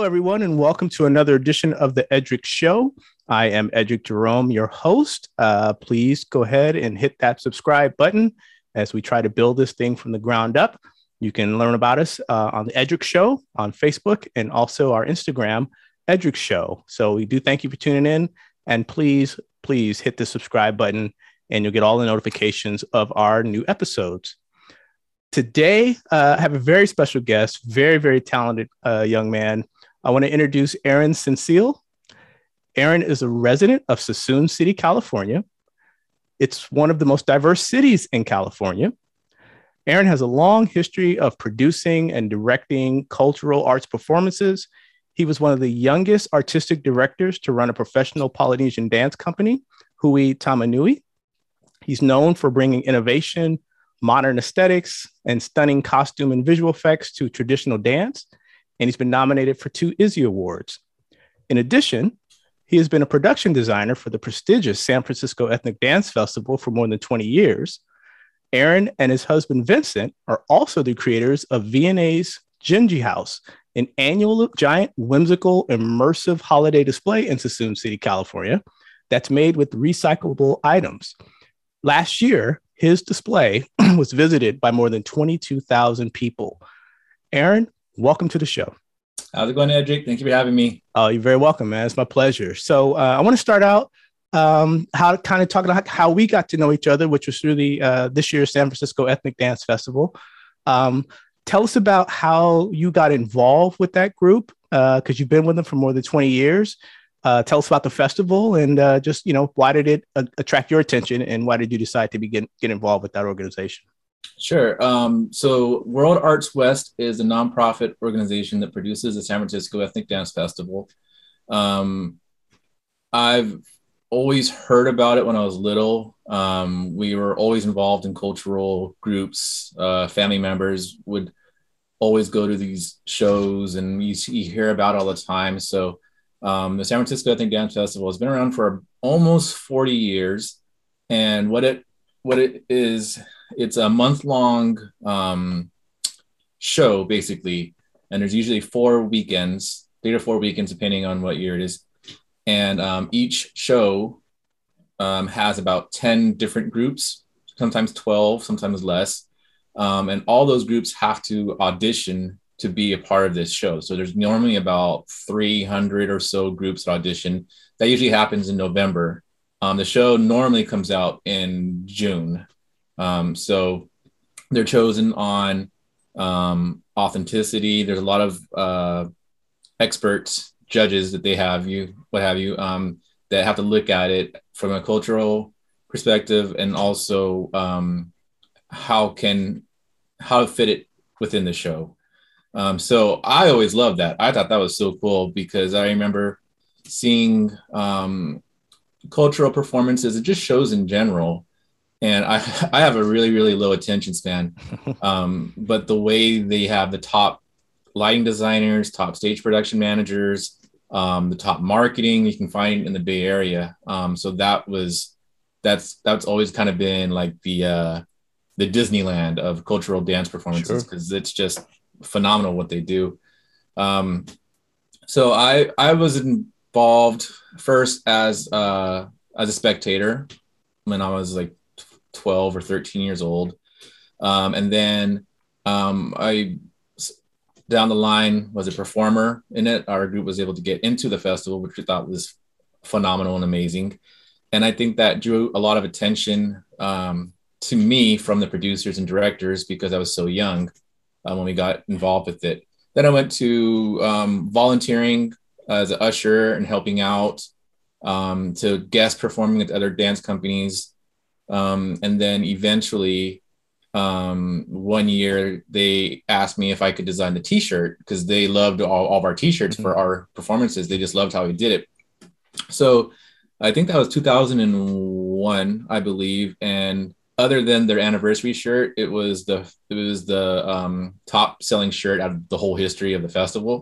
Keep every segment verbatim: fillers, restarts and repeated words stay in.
Hello, everyone, and welcome to another edition of The Edric Show. I am Edric Jerome, your host. Uh, please go ahead and hit that subscribe button as we try to build this thing from the ground up. You can learn about us uh, on The Edric Show on Facebook and also our Instagram, Edric Show. So we do thank you for tuning in. And please, please hit the subscribe button and you'll get all the notifications of our new episodes. Today, uh, I have a very special guest, very, very talented uh, young man. I want to introduce Aaron Sencil. Aaron is a resident of Suisun City, California. It's one of the most diverse cities in California. Aaron has a long history of producing and directing cultural arts performances. He was one of the youngest artistic directors to run a professional Polynesian dance company, Hui Tamanui. He's known for bringing innovation, modern aesthetics, and stunning costume and visual effects to traditional dance, and he's been nominated for two Izzy Awards. In addition, he has been a production designer for the prestigious San Francisco Ethnic Dance Festival for more than twenty years. Aaron and his husband, Vincent, are also the creators of VnA's Gingy House, an annual giant, whimsical, immersive holiday display in Suisun City, California, that's made with recyclable items. Last year, his display was visited by more than twenty-two thousand people. Aaron, welcome to the show. How's it going, Edric? Thank you for having me. Oh, you're very welcome, man. It's my pleasure. So uh, I want to start out um, how kind of talking about how we got to know each other, which was through the uh, this year's San Francisco Ethnic Dance Festival. Um, tell us about how you got involved with that group, because uh, you've been with them for more than twenty years. Uh, tell us about the festival and uh, just, you know, why did it uh, attract your attention and why did you decide to begin get involved with that organization? Sure. Um, so World Arts West is a nonprofit organization that produces the San Francisco Ethnic Dance Festival. Um, I've always heard about it when I was little. Um, we were always involved in cultural groups. Uh, family members would always go to these shows and you, you hear about it all the time. So Um, the San Francisco Ethnic Dance Festival has been around for almost forty years. And what it what it is, it's a month-long um, show, basically. And there's usually four weekends, three to four weekends, depending on what year it is. And um, each show um, has about ten different groups, sometimes twelve, sometimes less. Um, and all those groups have to audition to be a part of this show. So there's normally about three hundred or so groups that audition. That usually happens in November. Um, the show normally comes out in June. Um, so they're chosen on um, authenticity. There's a lot of uh, experts, judges that they have you, what have you, um, that have to look at it from a cultural perspective and also um, how can, how fit it within the show. Um, so I always loved that. I thought that was so cool because I remember seeing um, cultural performances. It just shows in general. And I, I have a really, really low attention span. Um, but the way they have the top lighting designers, top stage production managers, um, the top marketing you can find in the Bay Area. Um, so that was, that's, that's always kind of been like the, uh, the Disneyland of cultural dance performances. Sure. 'Cause it's just phenomenal what they do. Um, so I I was involved first as uh, as a spectator when I was like twelve or thirteen years old, um, and then um, I down the line was a performer in it. Our group was able to get into the festival, which we thought was phenomenal and amazing, and I think that drew a lot of attention um, to me from the producers and directors because I was so young. Uh, when we got involved with it. Then I went to um, volunteering as an usher and helping out, um, to guest performing at other dance companies. Um, and then eventually um, one year they asked me if I could design the t-shirt because they loved all, all of our t-shirts mm-hmm. for our performances. They just loved how we did it. So I think that was two thousand one, I believe. And other than their anniversary shirt, it was the it was the um, top selling shirt out of the whole history of the festival.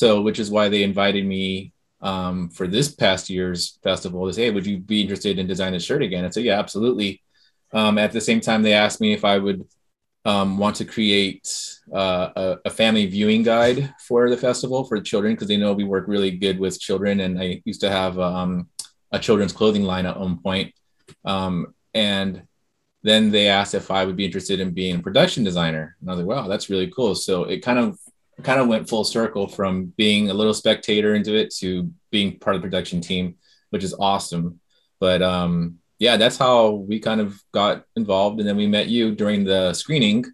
So, which is why they invited me um, for this past year's festival to say, hey, would you be interested in designing a shirt again? I said, yeah, absolutely. Um, at the same time, they asked me if I would um, want to create uh, a, a family viewing guide for the festival for children, because they know we work really good with children. And I used to have um, a children's clothing line at one point. Um, and then they asked if I would be interested in being a production designer. And I was like, wow, that's really cool. So it kind of kind of went full circle from being a little spectator into it to being part of the production team, which is awesome. But um, yeah, that's how we kind of got involved. And then we met you during the screening.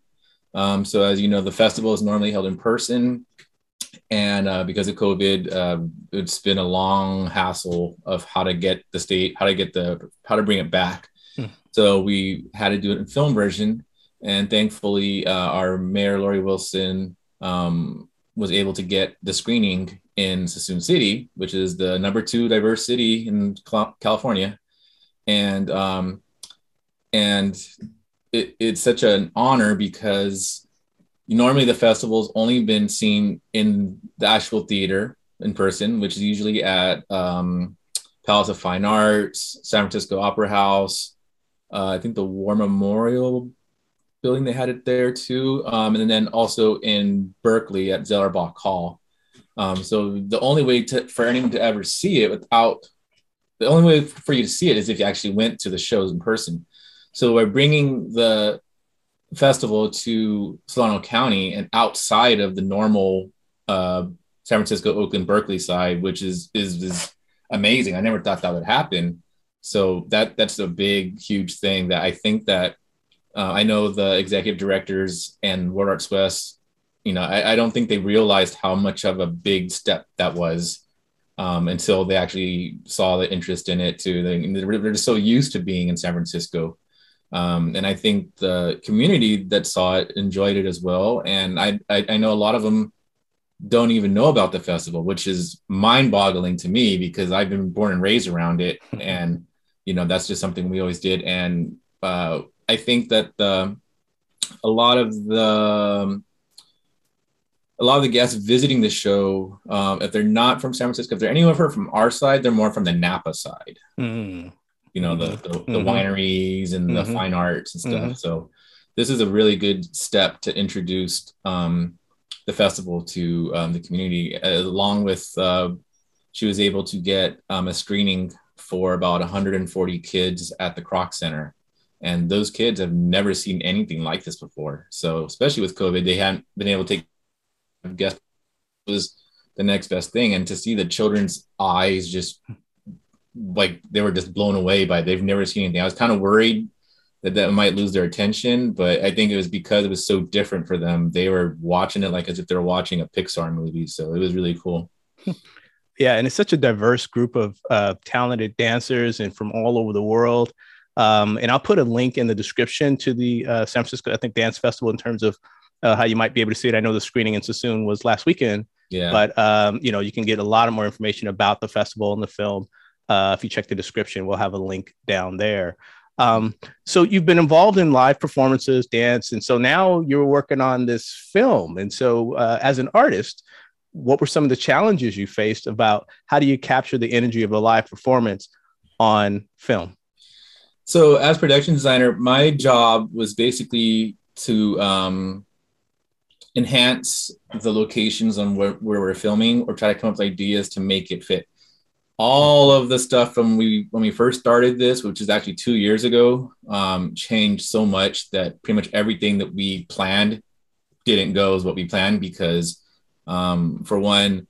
Um, so as you know, the festival is normally held in person. And uh, because of COVID, uh, it's been a long hassle of how to get the state, how to get the, how to bring it back. Hmm. So we had to do it in film version. And thankfully, uh, our mayor, Lori Wilson, um, was able to get the screening in Suisun City, which is the number two diverse city in California. And um, and it, it's such an honor because normally the festival's only been seen in the actual theater in person, which is usually at um, Palace of Fine Arts, San Francisco Opera House. Uh, I think the War Memorial building, they had it there too. Um, and then also in Berkeley at Zellerbach Hall. Um, so the only way to, for anyone to ever see it without, the only way for you to see it is if you actually went to the shows in person. So by bringing the festival to Solano County and outside of the normal uh, San Francisco, Oakland, Berkeley side, which is, is, is amazing. I never thought that would happen. So that that's a big, huge thing that I think that uh, I know the executive directors and World Arts West, you know, I, I don't think they realized how much of a big step that was um, until they actually saw the interest in it too. They, they're just so used to being in San Francisco. Um, and I think the community that saw it enjoyed it as well. And I, I, I know a lot of them don't even know about the festival, which is mind boggling to me because I've been born and raised around it. And, you know, that's just something we always did. And uh, I think that the, a lot of the, a lot of the guests visiting the show, um, if they're not from San Francisco, if they're anywhere from our side, they're more from the Napa side. Mm. You know, the, the, the mm-hmm. wineries and mm-hmm. the fine arts and stuff. Mm-hmm. So this is a really good step to introduce um, the festival to um, the community, uh, along with uh, she was able to get um, a screening for about one hundred forty kids at the Kroc Center. And those kids have never seen anything like this before. So especially with COVID, they hadn't been able to take guest was the next best thing. And to see the children's eyes just like they were just blown away by it. They've never seen anything. I was kind of worried that that might lose their attention, but I think it was because it was so different for them. They were watching it like as if they're watching a Pixar movie. So it was really cool. Yeah. And it's such a diverse group of uh, talented dancers and from all over the world. Um, and I'll put a link in the description to the uh, San Francisco Ethnic Dance Festival in terms of uh, how you might be able to see it. I know the screening in Suisun was last weekend, yeah. but um, you know, you can get a lot of more information about the festival and the film. Uh, if you check the description, we'll have a link down there. Um, so you've been involved in live performances, dance, and so now you're working on this film. And so uh, as an artist, what were some of the challenges you faced about how do you capture the energy of a live performance on film? So as production designer, my job was basically to um, enhance the locations on where, where we're filming or try to come up with ideas to make it fit. All of the stuff from we when we first started this, which is actually two years ago, um, changed so much that pretty much everything that we planned didn't go as what we planned because, um, for one,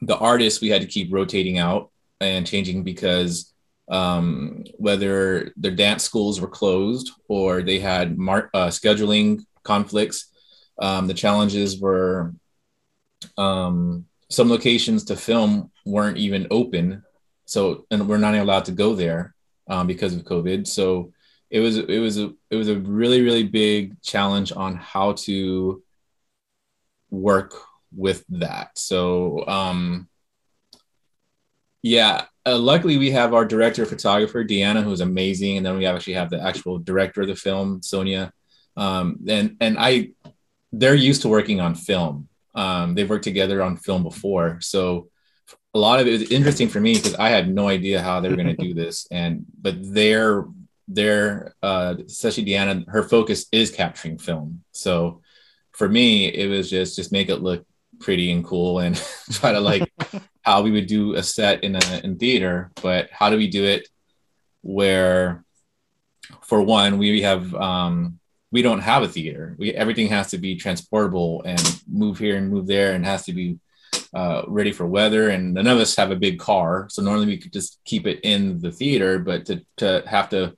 the artists we had to keep rotating out and changing because um, whether their dance schools were closed or they had mar- uh, scheduling conflicts, um, the challenges were... Um, some locations to film weren't even open. So, and we're not allowed to go there um, because of COVID. So it was, it was, a, it was a really, really big challenge on how to work with that. So um, yeah, uh, luckily we have our director photographer, Deanna, who's amazing. And then we actually have the actual director of the film, Sonia. Um, and, and I, they're used to working on film. Um, they've worked together on film before. So a lot of it was interesting for me because I had no idea how they were going to do this. And, but their there, uh, especially Deanna, her focus is capturing film. So for me, it was just, just make it look pretty and cool and try to like how we would do a set in a, in theater, but how do we do it where, for one, we have, um, we don't have a theater. We, everything has to be transportable and move here and move there and has to be uh, ready for weather. And none of us have a big car. So normally we could just keep it in the theater, but to, to have to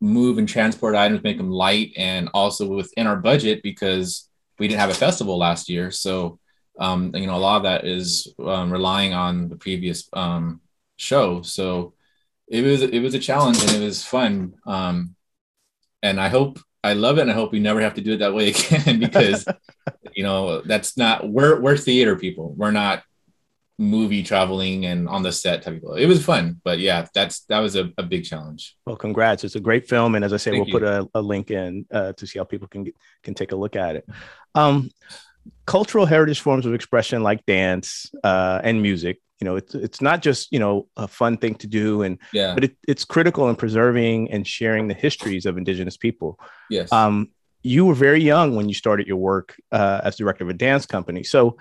move and transport items, make them light, and also within our budget because we didn't have a festival last year. So, um, you know, a lot of that is um, relying on the previous um, show. So it was, it was a challenge and it was fun. Um, and I hope, I love it, and I hope we never have to do it that way again because, you know, that's not, we're, we're theater people. We're not movie traveling and on the set type of people. It was fun, but yeah, that's, that was a, a big challenge. Well, congrats. It's a great film. And as I say, Thank we'll you. put a, a link in uh, to see how people can, can take a look at it. Um, cultural heritage forms of expression like dance uh, and music, you know, it's, it's not just, you know, a fun thing to do, and yeah. but it, it's critical in preserving and sharing the histories of Indigenous people. Yes. Um, you were very young when you started your work uh, as director of a dance company. So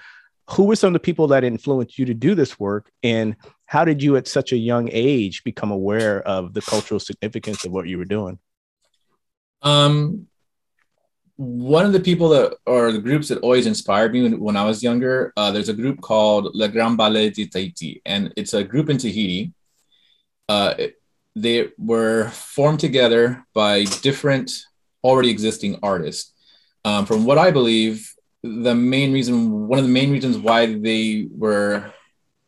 who were some of the people that influenced you to do this work? And how did you at such a young age become aware of the cultural significance of what you were doing? Um. One of the people that, or the groups that always inspired me when, when I was younger, uh, there's a group called Le Grand Ballet de Tahiti, and it's a group in Tahiti. Uh, it, they were formed together by different already existing artists. Um, from what I believe, the main reason, one of the main reasons why they were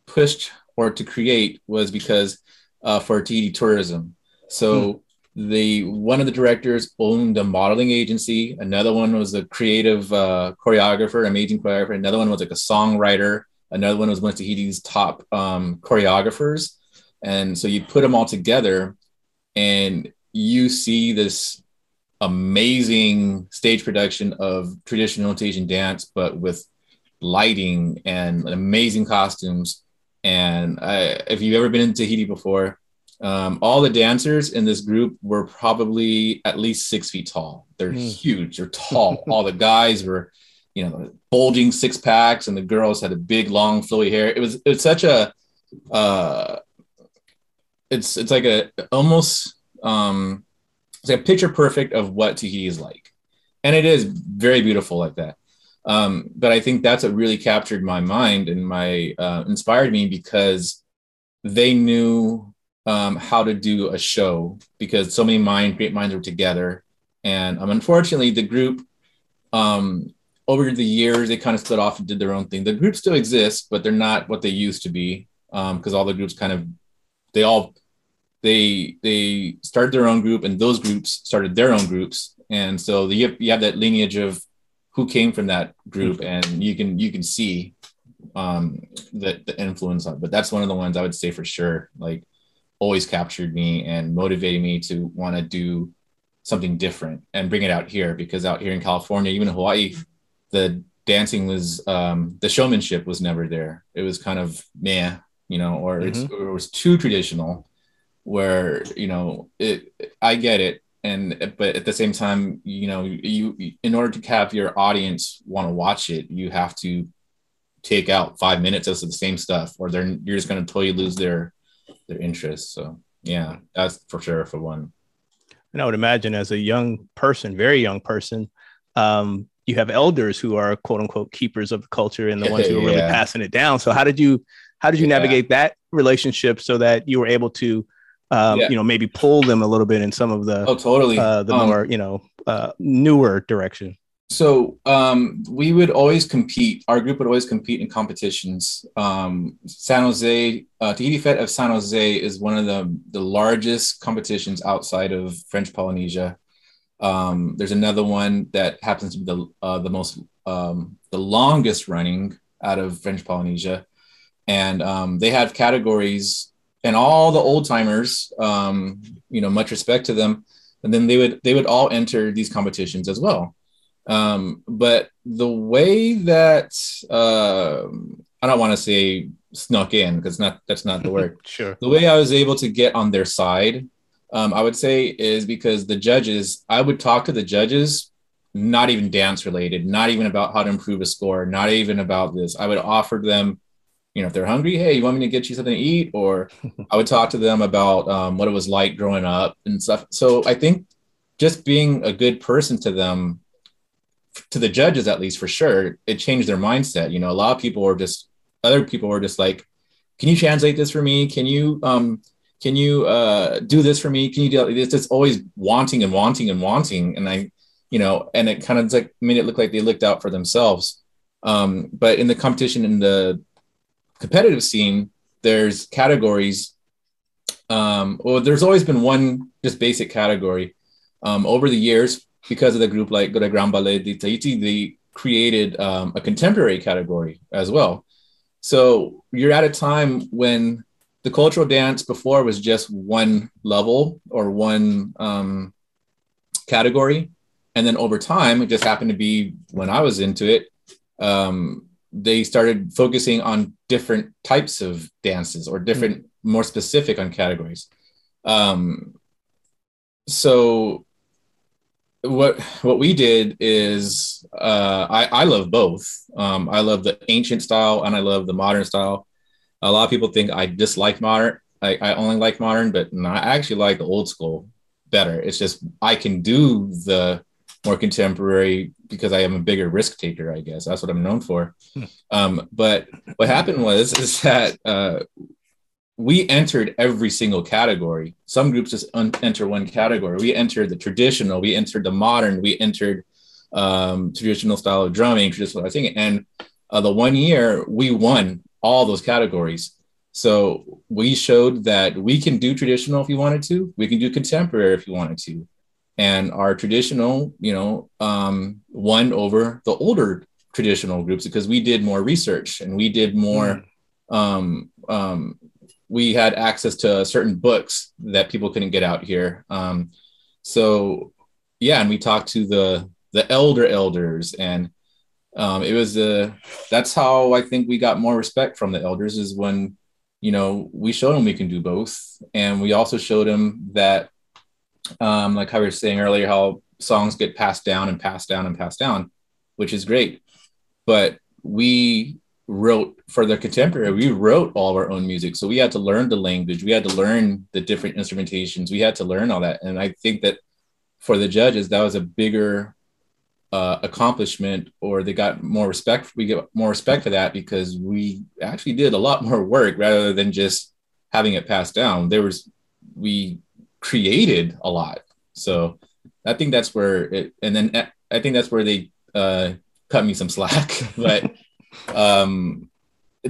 pushed or to create was because uh, for Tahiti tourism. So. Hmm. The one of the directors owned a modeling agency. Another one was a creative uh, choreographer, amazing choreographer. Another one was like a songwriter. Another one was one of Tahiti's top um, choreographers. And so you put them all together and you see this amazing stage production of traditional Tahitian dance, but with lighting and amazing costumes. And I, if you've ever been in Tahiti before, Um, all the dancers in this group were probably at least six feet tall. They're mm. huge. They're tall. All the guys were, you know, bulging six packs, and the girls had a big, long, flowy hair. It was it's such a, uh, it's it's like a almost um, it's like a picture perfect of what Tahiti is like, and it is very beautiful like that. Um, but I think that's what really captured my mind and my uh, inspired me because they knew. Um, how to do a show because so many mind, great minds were together. And um, unfortunately, the group, um, over the years, they kind of split off and did their own thing. The group still exists, but they're not what they used to be because um, all the groups kind of, they all, they they started their own group and those groups started their own groups. And so the, you have that lineage of who came from that group and you can you can see um, the, the influence on it. But that's one of the ones I would say for sure, like, always captured me and motivated me to want to do something different and bring it out here because out here in California, even in Hawaii, the dancing was, um, the showmanship was never there. It was kind of meh, you know, or, mm-hmm. it's, or it was too traditional where, you know, it, I get it. And, but at the same time, you know, you, in order to have your audience want to watch it, you have to take out five minutes of the same stuff or they're, you're just going to totally lose their, their interests. So yeah, that's for sure for one. And I would imagine as a young person, very young person, um, you have elders who are quote unquote keepers of the culture and the ones who are yeah. really passing it down. So how did you, how did you yeah. navigate that relationship so that you were able to, um, yeah. you know, maybe pull them a little bit in some of the, oh, totally. uh, the um, more, you know, uh, newer direction? So um, we would always compete. Our group would always compete in competitions. Um, San Jose, uh, Tahiti Fete of San Jose is one of the, the largest competitions outside of French Polynesia. Um, there's another one that happens to be the, uh, the most, um, the longest running out of French Polynesia. And um, they have categories and all the old timers, um, you know, much respect to them. And then they would, they would all enter these competitions as well. Um, but the way that, uh, I don't want to say snuck in because not, that's not the word. Sure. The way I was able to get on their side um, I would say is because the judges, I would talk to the judges, not even dance related, not even about how to improve a score, not even about this. I would offer them, you know, if they're hungry, hey, you want me to get you something to eat? Or I would talk to them about um, what it was like growing up and stuff. So I think just being a good person to them, to the judges, at least for sure, it changed their mindset. You know, a lot of people were just, other people were just like, can you translate this for me? Can you, um, can you uh, do this for me? Can you do this? It's always wanting and wanting and wanting. And I, you know, and it kind of like made it look like they looked out for themselves. Um, but in the competition, in the competitive scene, there's categories. Um, well, there's always been one just basic category. Um, over the years, because of the group like Le Grand Ballet de Tahiti, they created um, a contemporary category as well. So you're at a time when the cultural dance before was just one level or one um, category. And then over time, it just happened to be when I was into it, um, they started focusing on different types of dances or different, mm-hmm. more specific on categories. Um, so what what we did is uh, I, I love both. Um, I love the ancient style and I love the modern style. A lot of people think I dislike modern. I, I only like modern, but no, I actually like the old school better. It's just I can do the more contemporary because I am a bigger risk taker, I guess. That's what I'm known for. Um, but what happened was is that uh, we entered every single category. Some groups just un- enter one category. We entered the traditional, we entered the modern, we entered um, traditional style of drumming, traditional singing. And uh, the one year we won all those categories. So we showed that we can do traditional if you wanted to, we can do contemporary if you wanted to. And our traditional, you know, um, won over the older traditional groups because we did more research and we did more, mm. um, um, we had access to certain books that people couldn't get out here. Um, so yeah. And we talked to the, the elder elders and um, it was, a, that's how I think we got more respect from the elders is when, you know, we showed them we can do both. And we also showed them that, um, like how we were saying earlier, how songs get passed down and passed down and passed down, which is great. But we wrote for the contemporary, we wrote all of our own music. So we had to learn the language. We had to learn the different instrumentations. We had to learn all that. And I think that for the judges, that was a bigger uh, accomplishment, or they got more respect. We get more respect for that because we actually did a lot more work rather than just having it passed down. There was, we created a lot. So I think that's where it, and then I think that's where they uh, cut me some slack, but um,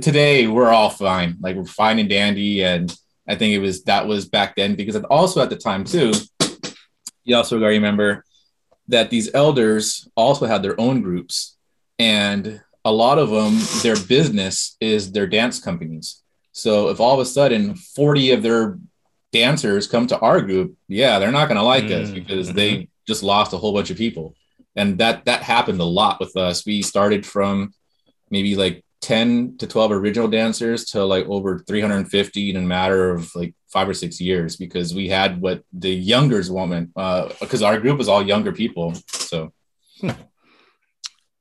today we're all fine. Like we're fine and dandy. And I think it was, that was back then, because also at the time too, you also got to remember that these elders also had their own groups, and a lot of them, their business is their dance companies. So if all of a sudden forty of their dancers come to our group, yeah, they're not going to like mm. us because they just lost a whole bunch of people. And that, that happened a lot with us. We started from maybe like ten to twelve original dancers to like over three hundred fifty in a matter of like five or six years, because we had what the youngers woman, uh, because our group was all younger people. So hmm.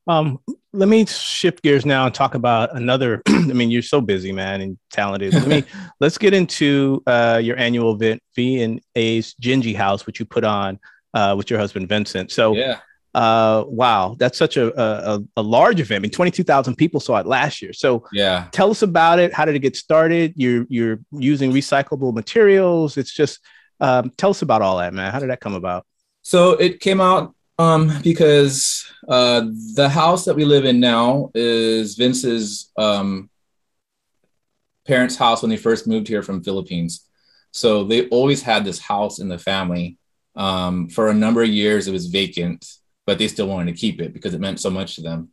um, let me shift gears now and talk about another. I mean, you're so busy, man, and talented. Let me, let's get into uh, your annual event, VnA's Gingy House, which you put on uh, with your husband, Vincent. So yeah. Uh, wow, that's such a, a, a large event. I mean, twenty-two thousand people saw it last year. So yeah, tell us about it. How did it get started? You're, you're using recyclable materials. It's just, um, tell us about all that, man. How did that come about? So it came out, um, because, uh, the house that we live in now is Vince's, um, parents' house when they first moved here from Philippines. So they always had this house in the family. Um, for a number of years, it was vacant, but they still wanted to keep it because it meant so much to them.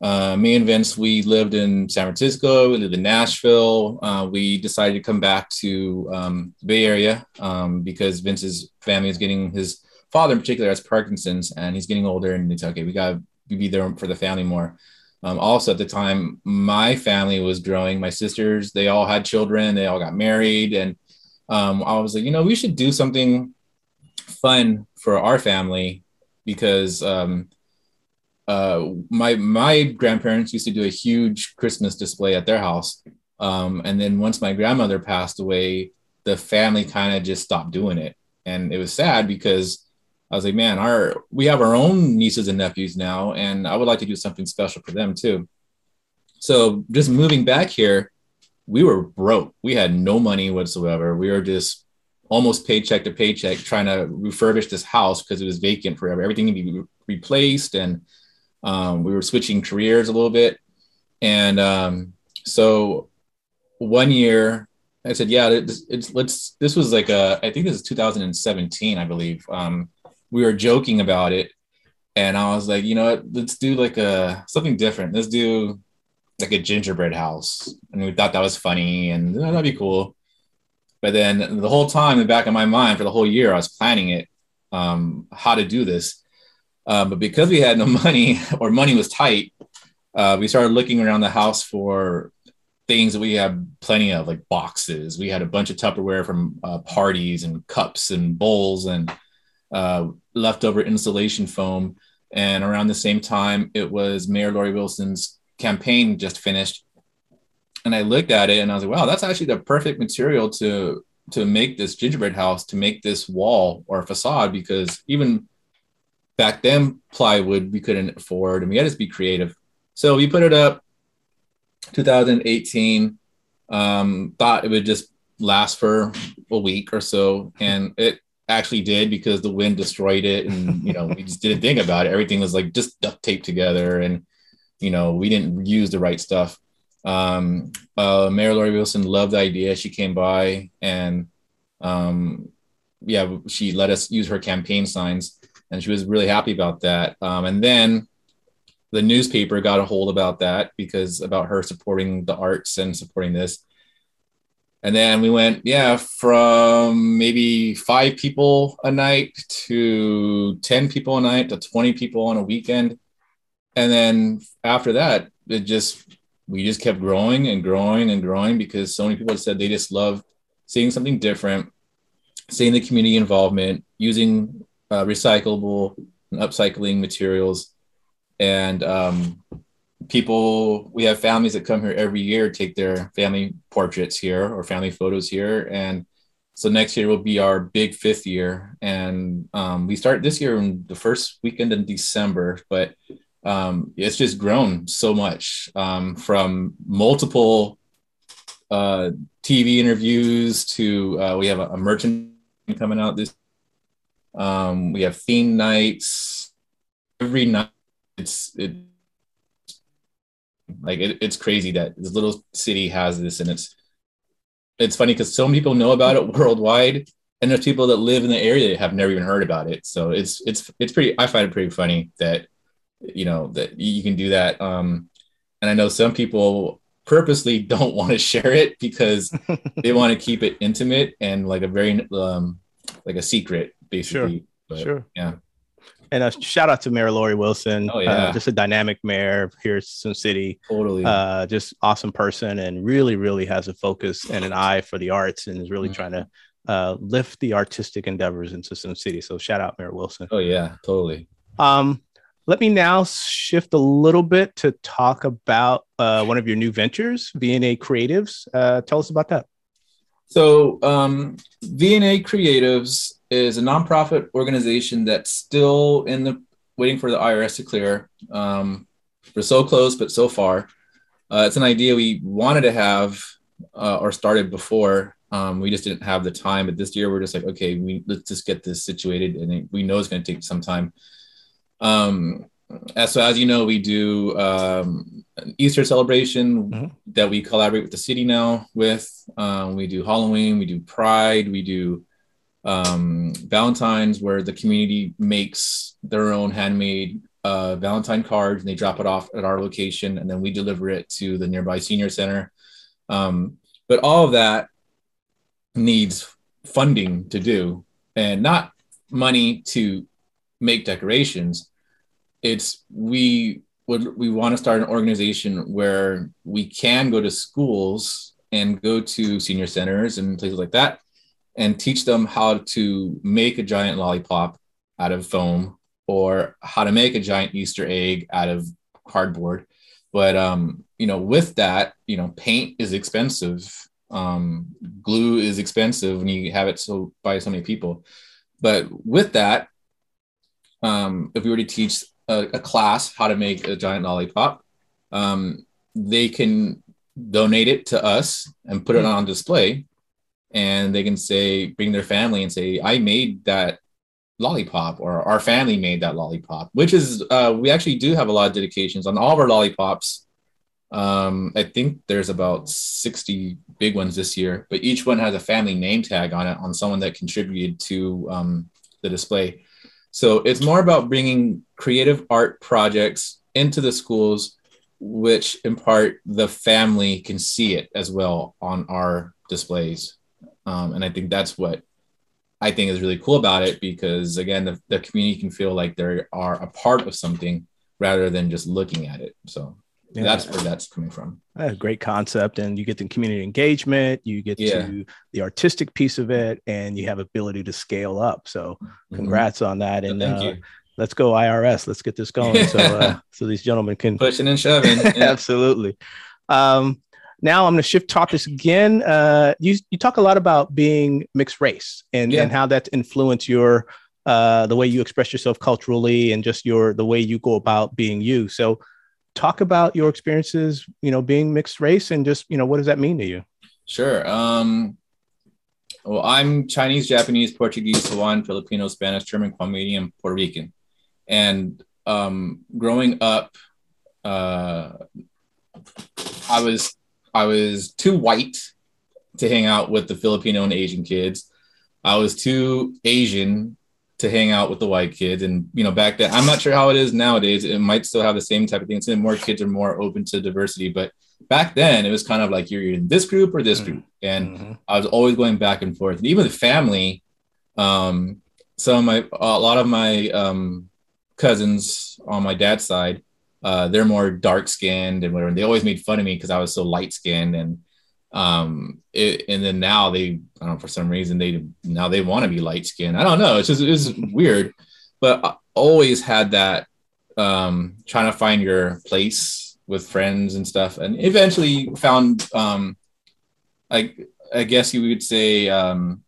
Uh, me and Vince, we lived in San Francisco, we lived in Nashville. Uh, we decided to come back to um, the Bay Area um, because Vince's family is getting, his father in particular has Parkinson's and he's getting older, and it's okay, we gotta be there for the family more. Um, also at the time, my family was growing, my sisters, they all had children, they all got married. And um, I was like, you know, we should do something fun for our family because um, uh, my my grandparents used to do a huge Christmas display at their house. Um, and then once my grandmother passed away, the family kind of just stopped doing it. And it was sad because I was like, man, our we have our own nieces and nephews now, and I would like to do something special for them too. So just moving back here, we were broke. We had no money whatsoever. We were just almost paycheck to paycheck trying to refurbish this house because it was vacant forever. Everything needed to be re- replaced. And um, we were switching careers a little bit. And um, so one year I said, yeah, it's, it's let's, this was like a, I think this is two thousand seventeen, I believe. Um, we were joking about it. And I was like, you know what, let's do like a, something different. Let's do like a gingerbread house. And we thought that was funny and oh, that'd be cool. But then the whole time in the back of my mind for the whole year, I was planning it, um, how to do this. Uh, but because we had no money or money was tight, uh, we started looking around the house for things that we had plenty of, like boxes. We had a bunch of Tupperware from uh, parties and cups and bowls and uh, leftover insulation foam. And around the same time, it was Mayor Lori Wilson's campaign just finished. And I looked at it and I was like, wow, that's actually the perfect material to, to make this gingerbread house, to make this wall or facade, because even back then plywood we couldn't afford and we had to be creative. So we put it up two thousand eighteen, um, thought it would just last for a week or so. And it actually did because the wind destroyed it. And, you know, we just didn't think about it. Everything was like just duct taped together and, you know, we didn't use the right stuff. Um, uh, Mayor Lori Wilson loved the idea. She came by and, um, yeah, she let us use her campaign signs and she was really happy about that. Um, and then the newspaper got a hold about that because about her supporting the arts and supporting this. And then we went, yeah, from maybe five people a night to ten people a night to twenty people on a weekend. And then after that, it just, we just kept growing and growing and growing because so many people said they just love seeing something different, seeing the community involvement, using uh, recyclable and upcycling materials. And um, people, we have families that come here every year, take their family portraits here or family photos here. And so next year will be our big fifth year. And um, we start this year in the first weekend in December, but um, it's just grown so much um, from multiple uh, T V interviews to uh, we have a, a merchant coming out this. Um, we have theme nights every night. It's it like it, it's crazy that this little city has this, and it's it's funny because so many people know about it worldwide, and there's people that live in the area that have never even heard about it. So it's it's it's pretty. I find it pretty funny that you know that you can do that. Um, and I know some people purposely don't want to share it because they want to keep it intimate and like a very um like a secret basically. Sure. But, sure. Yeah. And a shout out to Mayor Lori Wilson. Oh, yeah. Uh, just a dynamic mayor here at Suisun City. Totally. Uh, just awesome person and really, really has a focus and an eye for the arts and is really mm-hmm. trying to uh, lift the artistic endeavors in Suisun City. So shout out Mayor Wilson. Oh, yeah, totally. Um, let me now shift a little bit to talk about uh, one of your new ventures, VnA Creatives. Uh, tell us about that. So um, VnA Creatives is a nonprofit organization that's still in the waiting for the I R S to clear. Um, we're so close, but so far. Uh, it's an idea we wanted to have uh, or started before. Um, we just didn't have the time. But this year, we're just like, okay, we let's just get this situated, and we know it's going to take some time. Um, as, so, as you know, we do um, an Easter celebration mm-hmm. that we collaborate with the city now with. Um, we do Halloween, we do Pride, we do. Um, Valentine's, where the community makes their own handmade uh, Valentine cards and they drop it off at our location and then we deliver it to the nearby senior center. Um, but all of that needs funding to do and not money to make decorations. It's we would we want to start an organization where we can go to schools and go to senior centers and places like that and teach them how to make a giant lollipop out of foam or how to make a giant Easter egg out of cardboard. But, um, you know, with that, you know, paint is expensive. Um, glue is expensive when you have it so by so many people. But with that, um, if we were to teach a, a class how to make a giant lollipop, um, they can donate it to us and put it on display, and they can say, bring their family and say, I made that lollipop, or our family made that lollipop, which is, uh, we actually do have a lot of dedications on all of our lollipops. Um, I think there's about sixty big ones this year, but each one has a family name tag on it, on someone that contributed to um, the display. So it's more about bringing creative art projects into the schools, which in part the family can see it as well on our displays. Um, and I think that's what I think is really cool about it, because again, the, the community can feel like they are a part of something rather than just looking at it. So yeah, that's where that's coming from. A great concept. And you get the community engagement, you get yeah. to the artistic piece of it, and you have ability to scale up. So congrats mm-hmm. on that. And yeah, thank uh, you. Let's go I R S. Let's get this going. So, uh, so these gentlemen can pushing and shoving. Yeah. Absolutely. Um, now I'm going to shift topics again. Uh, you you talk a lot about being mixed race and, yeah. and how that's influenced your uh, the way you express yourself culturally and just your the way you go about being you. So, talk about your experiences, you know, being mixed race, and just you know, what does that mean to you? Sure. Um, well, I'm Chinese, Japanese, Portuguese, Hawaiian, Filipino, Spanish, German, Guamanian, and Puerto Rican. And um, growing up, uh, I was I was too white to hang out with the Filipino and Asian kids. I was too Asian to hang out with the white kids. And you know, back then, I'm not sure how it is nowadays. It might still have the same type of things. And more kids are more open to diversity, but back then it was kind of like you're in this group or this mm-hmm. group. And mm-hmm. I was always going back and forth. And even the family, um, some of my a lot of my um, cousins on my dad's side, uh, they're more dark skinned and whatever. And they always made fun of me because I was so light skinned. And um, it, and then now they, I don't know, for some reason they now they want to be light skinned. I don't know. It's just it's weird, but I always had that um, trying to find your place with friends and stuff, and eventually found um, like I guess you would say um,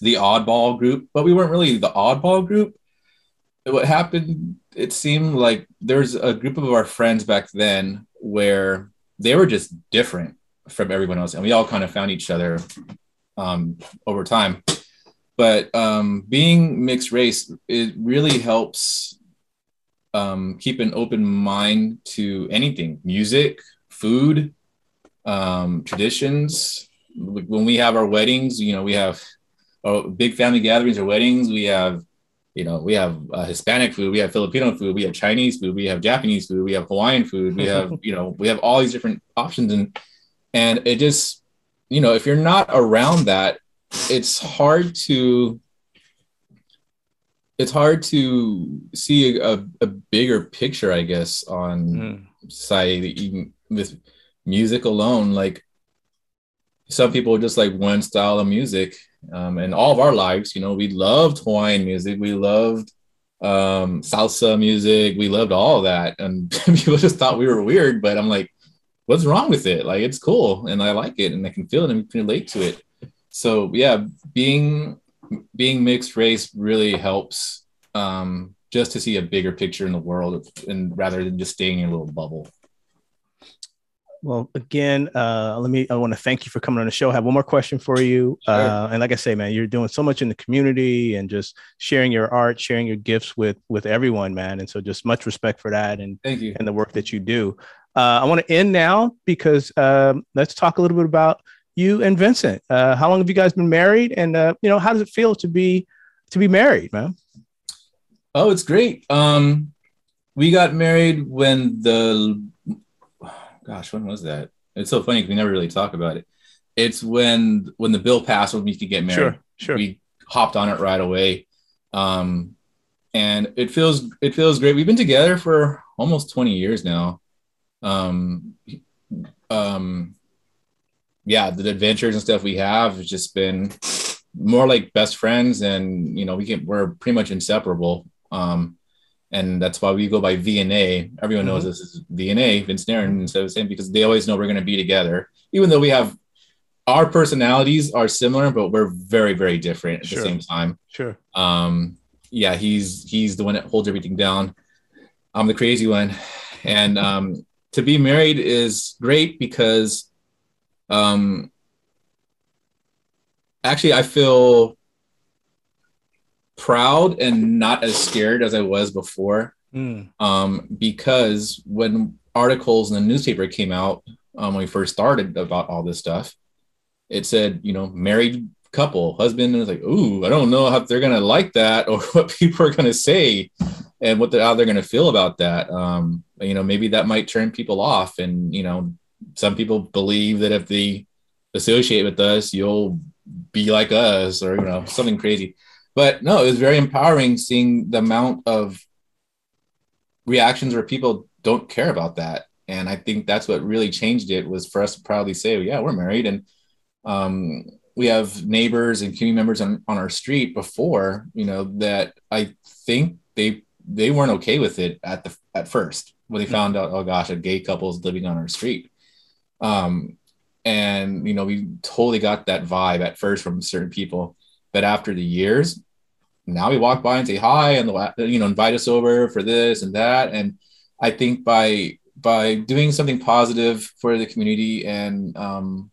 the oddball group, but we weren't really the oddball group. What happened, it seemed like there's a group of our friends back then where they were just different from everyone else. And we all kind of found each other um, over time. But um, being mixed race, it really helps um, keep an open mind to anything, music, food, um, traditions. When we have our weddings, you know, we have uh, big family gatherings or weddings, we have You know, we have uh, Hispanic food, we have Filipino food, we have Chinese food, we have Japanese food, we have Hawaiian food, we have, you know, we have all these different options. And, and it just, you know, if you're not around that, it's hard to, it's hard to see a, a, a bigger picture, I guess, on mm. society, even with music alone. Like some people just like one style of music. Um, and all of our lives, you know, we loved Hawaiian music, we loved um, salsa music, we loved all of that, and people just thought we were weird. But I'm like, what's wrong with it? Like, it's cool, and I like it, and I can feel it, and I can relate to it. So yeah, being being mixed race really helps um, just to see a bigger picture in the world, and rather than just staying in a little bubble. Well, again, uh, let me, I want to thank you for coming on the show. I have one more question for you. Sure. Uh, and like I say, man, you're doing so much in the community and just sharing your art, sharing your gifts with, with everyone, man. And so just much respect for that. And thank you. And the work that you do. Uh, I want to end now because um, let's talk a little bit about you and Vincent. Uh, how long have you guys been married? And, uh, you know, how does it feel to be, to be married, man? Oh, it's great. Um, we got married when the, gosh, when was that? It's so funny because we never really talk about it. It's when when the bill passed when we could get married. Sure, sure. We hopped on it right away, um, and it feels it feels great. We've been together for almost twenty years now. Um, um, yeah, the adventures and stuff we have has just been more like best friends, and, you know, we can, we're pretty much inseparable. Um, and that's why we go by VnA. Everyone knows mm-hmm. this is VnA, Vince and Aaron, instead of saying, because they always know we're going to be together, even though we have, our personalities are similar, but we're very, very different at sure. the same time. Sure. Um, yeah, he's, he's the one that holds everything down. I'm the crazy one. And, um, to be married is great because, um, actually I feel proud and not as scared as I was before. Mm. Um, because when articles in the newspaper came out, um, when we first started about all this stuff, it said, you know, married couple, husband, and it's like, ooh, I don't know how they're going to like that or what people are going to say and what they're, how they're going to feel about that. Um, you know, maybe that might turn people off. And, you know, some people believe that if they associate with us, you'll be like us, or, you know, something crazy. But no, it was very empowering seeing the amount of reactions where people don't care about that. And I think that's what really changed it, was for us to proudly say, yeah, we're married. And Um, we have neighbors and community members on, on our street before, you know, that I think they, they weren't okay with it at the, at first, when they found out, oh gosh, a gay couple's living on our street. Um, and, you know, we totally got that vibe at first from certain people, but after the years, now we walk by and say hi and, you know, invite us over for this and that. And I think by, by doing something positive for the community and, um,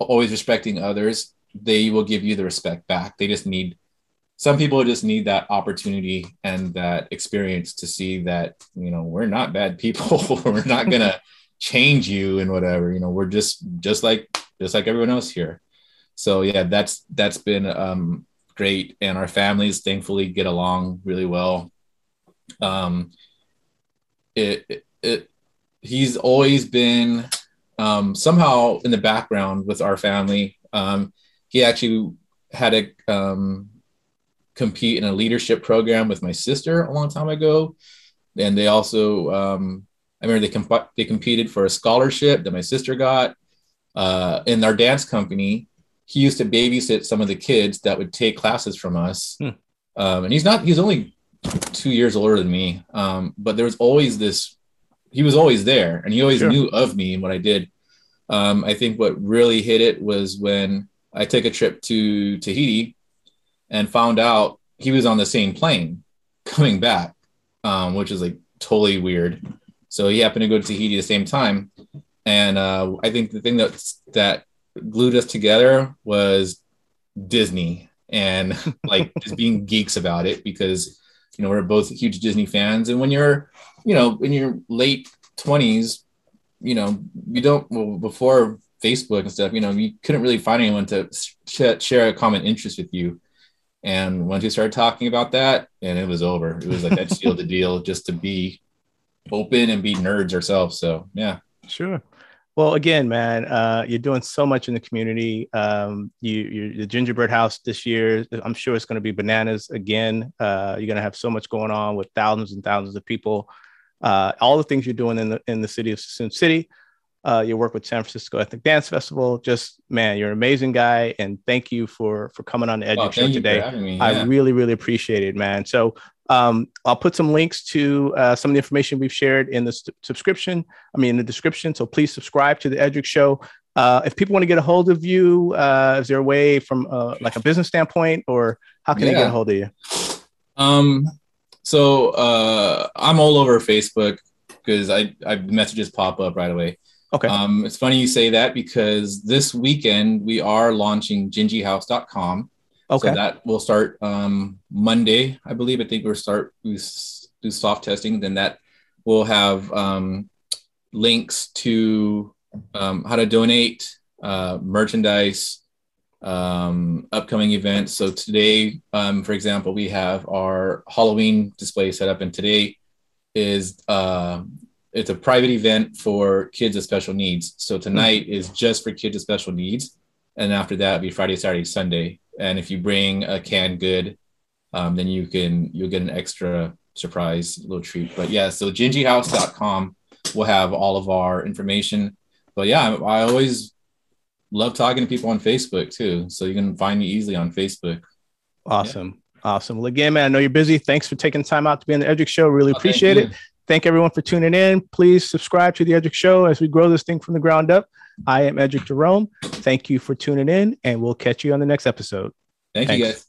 always respecting others, they will give you the respect back. They just need, some people just need that opportunity and that experience to see that, you know, we're not bad people. We're not going to change you and whatever, you know, we're just, just like, just like everyone else here. So yeah, that's, that's been um, great. And our families thankfully get along really well. Um, it, it, it he's always been, Um, somehow in the background with our family. Um, he actually had to um, compete in a leadership program with my sister a long time ago. And they also, um, I remember they, comp- they competed for a scholarship that my sister got. Uh, in our dance company, he used to babysit some of the kids that would take classes from us. Hmm. Um, and he's not, he's only two years older than me. Um, but there was always this, he was always there, and he always sure. knew of me and what I did. Um, I think what really hit it was when I took a trip to Tahiti and found out he was on the same plane coming back, um, which is like totally weird. So he happened to go to Tahiti the same time. And uh, I think the thing that, that glued us together was Disney and like just being geeks about it, because, you know, we're both huge Disney fans. And when you're, you know, in your late twenties, you know, you don't, well, before Facebook and stuff, you know, you couldn't really find anyone to sh- share a common interest with you. And once you started talking about that, and it was over, it was like that sealed the deal, just to be open and be nerds ourselves. So, yeah. Sure. Well, again, man, uh, you're doing so much in the community. Um, you, you, the Gingerbread House this year, I'm sure it's going to be bananas again. Uh, you're going to have so much going on with thousands and thousands of people. Uh, all the things you're doing in the in the city of Suisun City, uh, your work with San Francisco Ethnic Dance Festival. Just, man, you're an amazing guy, and thank you for for coming on the Edric oh, Show today. Yeah. I really, really appreciate it, man. So. Um, I'll put some links to uh, some of the information we've shared in the st- subscription, I mean, in the description. So please subscribe to the Edric Show. Uh, if people want to get a hold of you, uh, is there a way from uh, like a business standpoint, or how can yeah. they get a hold of you? Um, so uh, I'm all over Facebook because I, I messages pop up right away. Okay. Um, it's funny you say that, because this weekend we are launching Gingy House dot com. Okay. So that will start um, Monday, I believe. I think we'll start, we do soft testing. Then that will have um, links to um, how to donate, uh, merchandise, um, upcoming events. So today, um, for example, we have our Halloween display set up, and today is uh, it's a private event for kids with special needs. So tonight mm-hmm. is just for kids with special needs, and after that, it'll be Friday, Saturday, Sunday. And if you bring a canned good, um, then you can, you'll get an extra surprise little treat. But yeah, so Gingy House dot com will have all of our information. But yeah, I, I always love talking to people on Facebook too. So you can find me easily on Facebook. Awesome. Yeah. Awesome. Well, again, man, I know you're busy. Thanks for taking time out to be on the Edric Show. Really oh, appreciate thank it. You. Thank everyone for tuning in. Please subscribe to the Edric Show as we grow this thing from the ground up. I am Edric Jerome. Thank you for tuning in, and we'll catch you on the next episode. Thank Thanks. you guys.